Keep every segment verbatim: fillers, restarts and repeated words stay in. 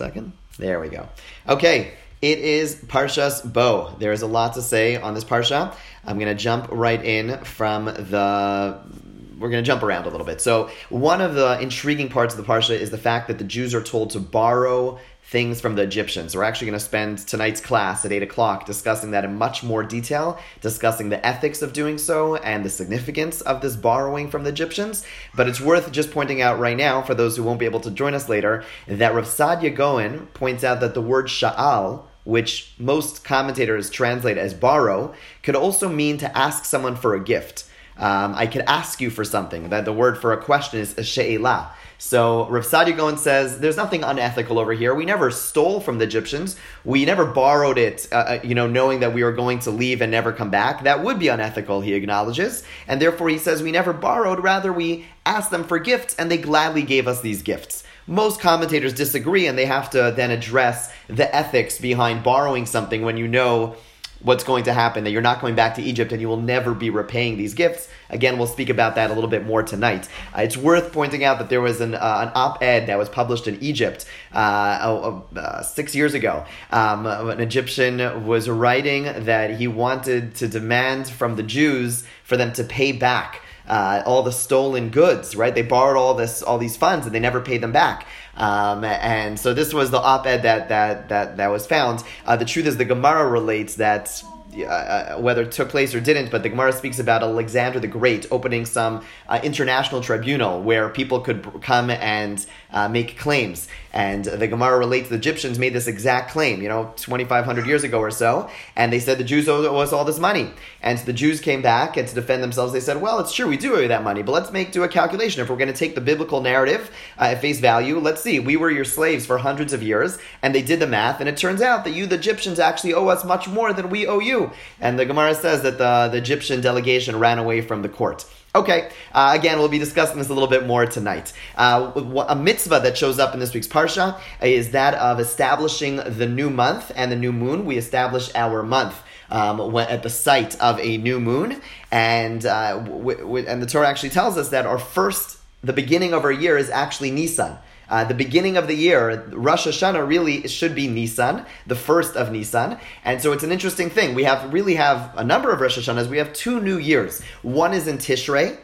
Second? There we go. Okay, it is Parshas Bo. There is a lot to say on this Parsha. I'm going to jump right in from the... We're going to jump around a little bit. So one of the intriguing parts of the Parsha is the fact that the Jews are told to borrow things from the Egyptians. We're actually going to spend tonight's class at eight o'clock discussing that in much more detail, discussing the ethics of doing so and the significance of this borrowing from the Egyptians. But it's worth just pointing out right now, for those who won't be able to join us later, that Rav Saadia Gaon points out that the word sha'al, which most commentators translate as borrow, could also mean to ask someone for a gift. Um, I could ask you for something. That the word for a question is a she'ila. So Rav Saadia Gaon says there's nothing unethical over here. We never stole from the Egyptians. We never borrowed it, uh, you know, knowing that we were going to leave and never come back. That would be unethical, he acknowledges. And therefore he says we never borrowed. Rather, we asked them for gifts and they gladly gave us these gifts. Most commentators disagree, and they have to then address the ethics behind borrowing something when you know what's going to happen, that you're not going back to Egypt and you will never be repaying these gifts. Again, we'll speak about that a little bit more tonight. Uh, it's worth pointing out that there was an, uh, an op-ed that was published in Egypt uh, oh, uh, six years ago. Um, an Egyptian was writing that he wanted to demand from the Jews for them to pay back uh, all the stolen goods, right? They borrowed all this, all these funds, and they never paid them back. Um, and so this was the op-ed that that that, that was found. Uh, the truth is, the Gemara relates that uh, whether it took place or didn't, but the Gemara speaks about Alexander the Great opening some uh, international tribunal where people could come and uh, make claims. And the Gemara relates the Egyptians made this exact claim, you know, twenty-five hundred years ago or so, and they said the Jews owe us all this money. And the Jews came back, and to defend themselves, they said, well, it's true, we do owe you that money, but let's make do a calculation. If we're going to take the biblical narrative uh, at face value, let's see, we were your slaves for hundreds of years, and they did the math, and it turns out that you, the Egyptians, actually owe us much more than we owe you. And the Gemara says that the, the Egyptian delegation ran away from the court. Okay, uh, again, we'll be discussing this a little bit more tonight. Uh, a mitzvah that shows up in this week's Parsha is that of establishing the new month and the new moon. We establish our month um, at the site of a new moon. And, uh, w- w- and the Torah actually tells us that our first, the beginning of our year is actually Nisan. Uh, the beginning of the year, Rosh Hashanah really should be Nisan, the first of Nisan. And so it's an interesting thing. We have really have a number of Rosh Hashanahs. We have two new years. One is in Tishrei.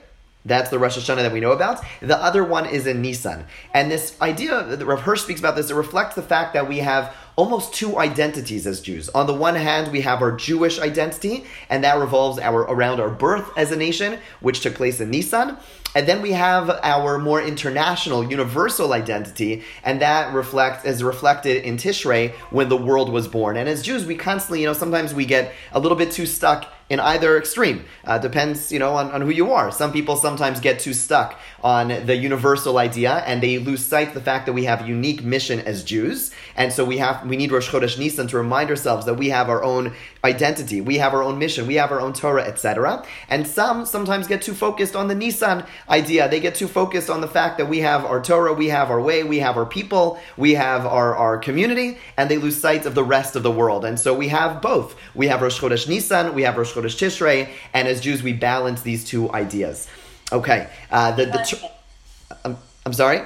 That's the Rosh Hashanah that we know about. The other one is in Nisan. And this idea, that Rav Hirsch speaks about this, it reflects the fact that we have almost two identities as Jews. On the one hand, we have our Jewish identity, and that revolves our around our birth as a nation, which took place in Nisan. And then we have our more international, universal identity, and that reflects is reflected in Tishrei when the world was born. And as Jews, we constantly, you know, sometimes we get a little bit too stuck in either extreme. Uh, depends, you know, on, on who you are. Some people sometimes get too stuck on the universal idea, and they lose sight of the fact that we have a unique mission as Jews. And so we have we need Rosh Chodesh Nisan to remind ourselves that we have our own identity, we have our own mission, we have our own Torah, et cetera. And some sometimes get too focused on the Nisan idea. They get too focused on the fact that we have our Torah, we have our way, we have our people, we have our, our community, and they lose sight of the rest of the world. And so we have both. We have Rosh Chodesh Nisan, we have Rosh Chodesh Tishrei, and as Jews, we balance these two ideas. Okay. Uh, the, the tr- I'm, I'm sorry?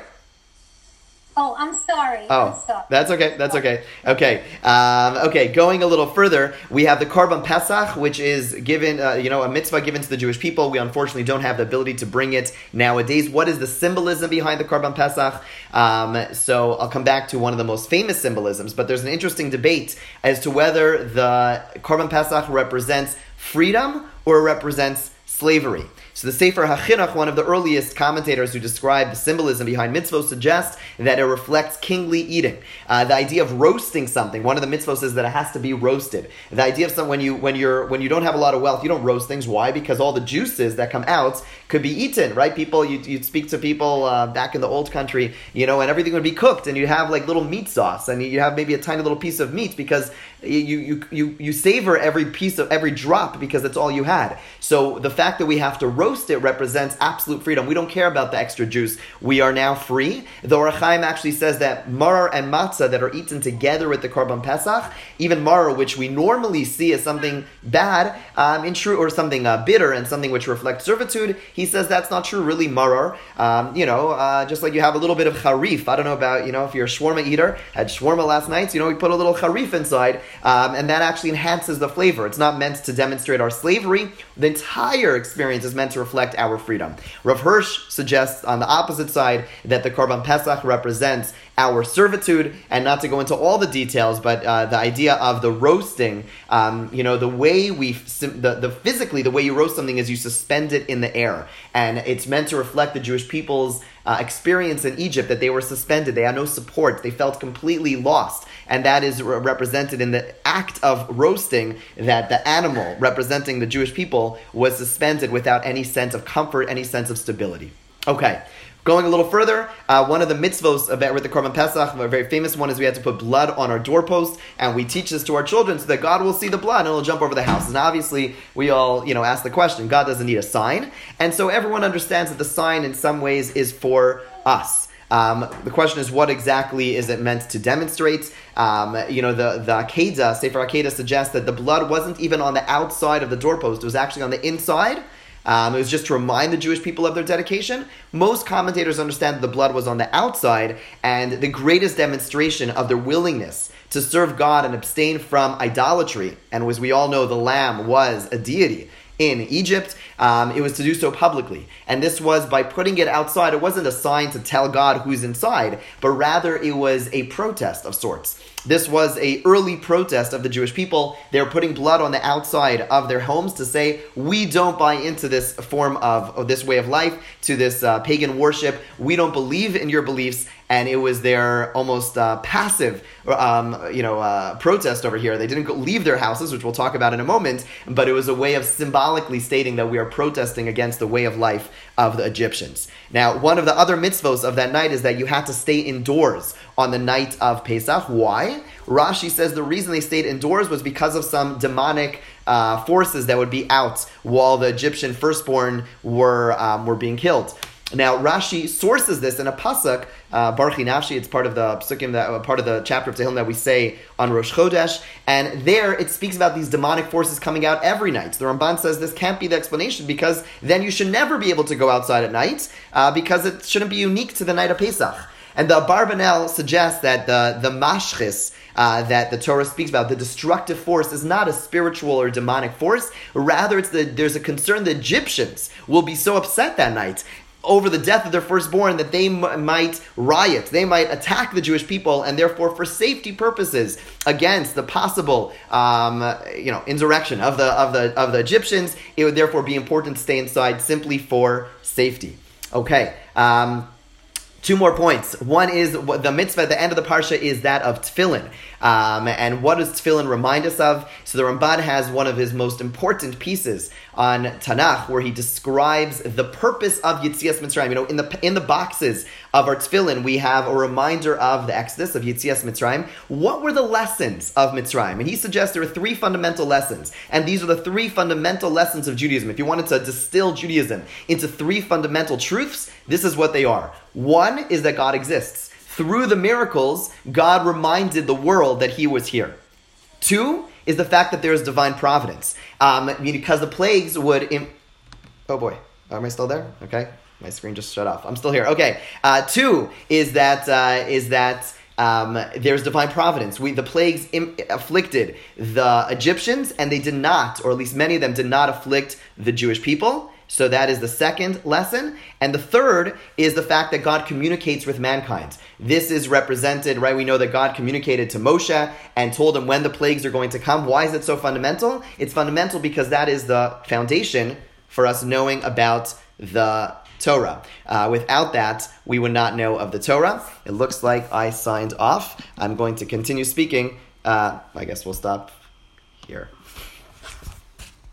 Oh, I'm sorry. Oh, I'm sorry. That's okay. That's okay. Okay. Um, okay. Going a little further, we have the Karban Pesach, which is given, uh, you know, a mitzvah given to the Jewish people. We unfortunately don't have the ability to bring it nowadays. What is the symbolism behind the Karban Pesach? Um, so I'll come back to one of the most famous symbolisms, but there's an interesting debate as to whether the Karban Pesach represents freedom or represents slavery. So the Sefer HaChinuch, one of the earliest commentators who described the symbolism behind mitzvot, suggests that it reflects kingly eating. Uh, the idea of roasting something. One of the mitzvot is that it has to be roasted. The idea of some, when you when you're when you don't have a lot of wealth, you don't roast things. Why? Because all the juices that come out could be eaten, right? People, you'd, you'd speak to people uh, back in the old country, you know, and everything would be cooked, and you'd have like little meat sauce, and you'd have maybe a tiny little piece of meat because you you you you savor every piece of every drop because that's all you had. So the fact that we have to roast it represents absolute freedom. We don't care about the extra juice. We are now free. The Orach Chaim actually says that marar and matzah that are eaten together with the Karban Pesach, even marar, which we normally see as something bad, um, in true or something uh, bitter and something which reflects servitude, he says that's not true. Really, maror, um, you know, uh, just like you have a little bit of harif. I don't know about you know if you're a shawarma eater, had shawarma last night. So, you know, we put a little harif inside. Um, and that actually enhances the flavor. It's not meant to demonstrate our slavery. The entire experience is meant to reflect our freedom. Rav Hirsch suggests on the opposite side that the Korban Pesach represents our servitude, and not to go into all the details, but uh, the idea of the roasting, um, you know, the way we, the, the physically, the way you roast something is you suspend it in the air. And it's meant to reflect the Jewish people's Uh, experience in Egypt, that they were suspended, they had no support, they felt completely lost, and that is re- represented in the act of roasting, that the animal representing the Jewish people was suspended without any sense of comfort, any sense of stability. Okay. Going a little further, uh, one of the mitzvos about with the Korban Pesach, a very famous one, is we had to put blood on our doorpost, and we teach this to our children so that God will see the blood and it'll jump over the house. And obviously, we all, you know, ask the question, God doesn't need a sign. And so everyone understands that the sign in some ways is for us. Um, the question is, what exactly is it meant to demonstrate? Um, you know, the, the Akedah, Sefer Akedah suggests that the blood wasn't even on the outside of the doorpost, it was actually on the inside. Um, it was just to remind the Jewish people of their dedication. Most commentators understand that the blood was on the outside, and the greatest demonstration of their willingness to serve God and abstain from idolatry, and as we all know, the lamb was a deity in Egypt, um, it was to do so publicly. And this was by putting it outside. It wasn't a sign to tell God who's inside, but rather it was a protest of sorts. This was an early protest of the Jewish people. They were putting blood on the outside of their homes to say, we don't buy into this form of, of this way of life, to this uh, pagan worship. We don't believe in your beliefs. And it was their almost uh, passive um, you know, uh, protest over here. They didn't go leave their houses, which we'll talk about in a moment, but it was a way of symbolically stating that we are protesting against the way of life of the Egyptians. Now, one of the other mitzvos of that night is that you had to stay indoors on the night of Pesach. Why? Rashi says the reason they stayed indoors was because of some demonic uh, forces that would be out while the Egyptian firstborn were um, were being killed. Now, Rashi sources this in a Pasuk, uh, Bar-Chinashi, it's part of the Pasukim, that, uh, part of the chapter of Tehillim that we say on Rosh Chodesh, and there it speaks about these demonic forces coming out every night. The Ramban says this can't be the explanation, because then you should never be able to go outside at night, uh, because it shouldn't be unique to the night of Pesach. And the Barbanel suggests that the, the mashchis uh, that the Torah speaks about, the destructive force, is not a spiritual or demonic force, rather it's the, there's a concern the Egyptians will be so upset that night over the death of their firstborn that they m- might riot, they might attack the Jewish people, and therefore for safety purposes against the possible um, you know, insurrection of the of the of the Egyptians, it would therefore be important to stay inside simply for safety. Okay. Um, Two more points. One is the mitzvah at the end of the parsha is that of tefillin. Um, and what does tefillin remind us of? So the Ramban has one of his most important pieces on Tanakh where he describes the purpose of Yetzias Mitzrayim. You know, in the in the boxes of our tefillin, we have a reminder of the exodus of Yetzias Mitzrayim. What were the lessons of Mitzrayim? And he suggests there are three fundamental lessons. And these are the three fundamental lessons of Judaism. If you wanted to distill Judaism into three fundamental truths, this is what they are. One is that God exists. Through the miracles, God reminded the world that he was here. Two is the fact that there is divine providence. Um, because the plagues would... Im- oh boy, am I still there? Okay, my screen just shut off. I'm still here. Okay, uh, two is that uh, is that... Um, there's divine providence. We, the plagues im- afflicted the Egyptians, and they did not, or at least many of them did not afflict the Jewish people. So that is the second lesson. And the third is the fact that God communicates with mankind. This is represented, right? We know that God communicated to Moshe and told him when the plagues are going to come. Why is it so fundamental? It's fundamental because that is the foundation for us knowing about the Torah. Uh, without that, we would not know of the Torah. It looks like I signed off. I'm going to continue speaking. Uh, I guess we'll stop here.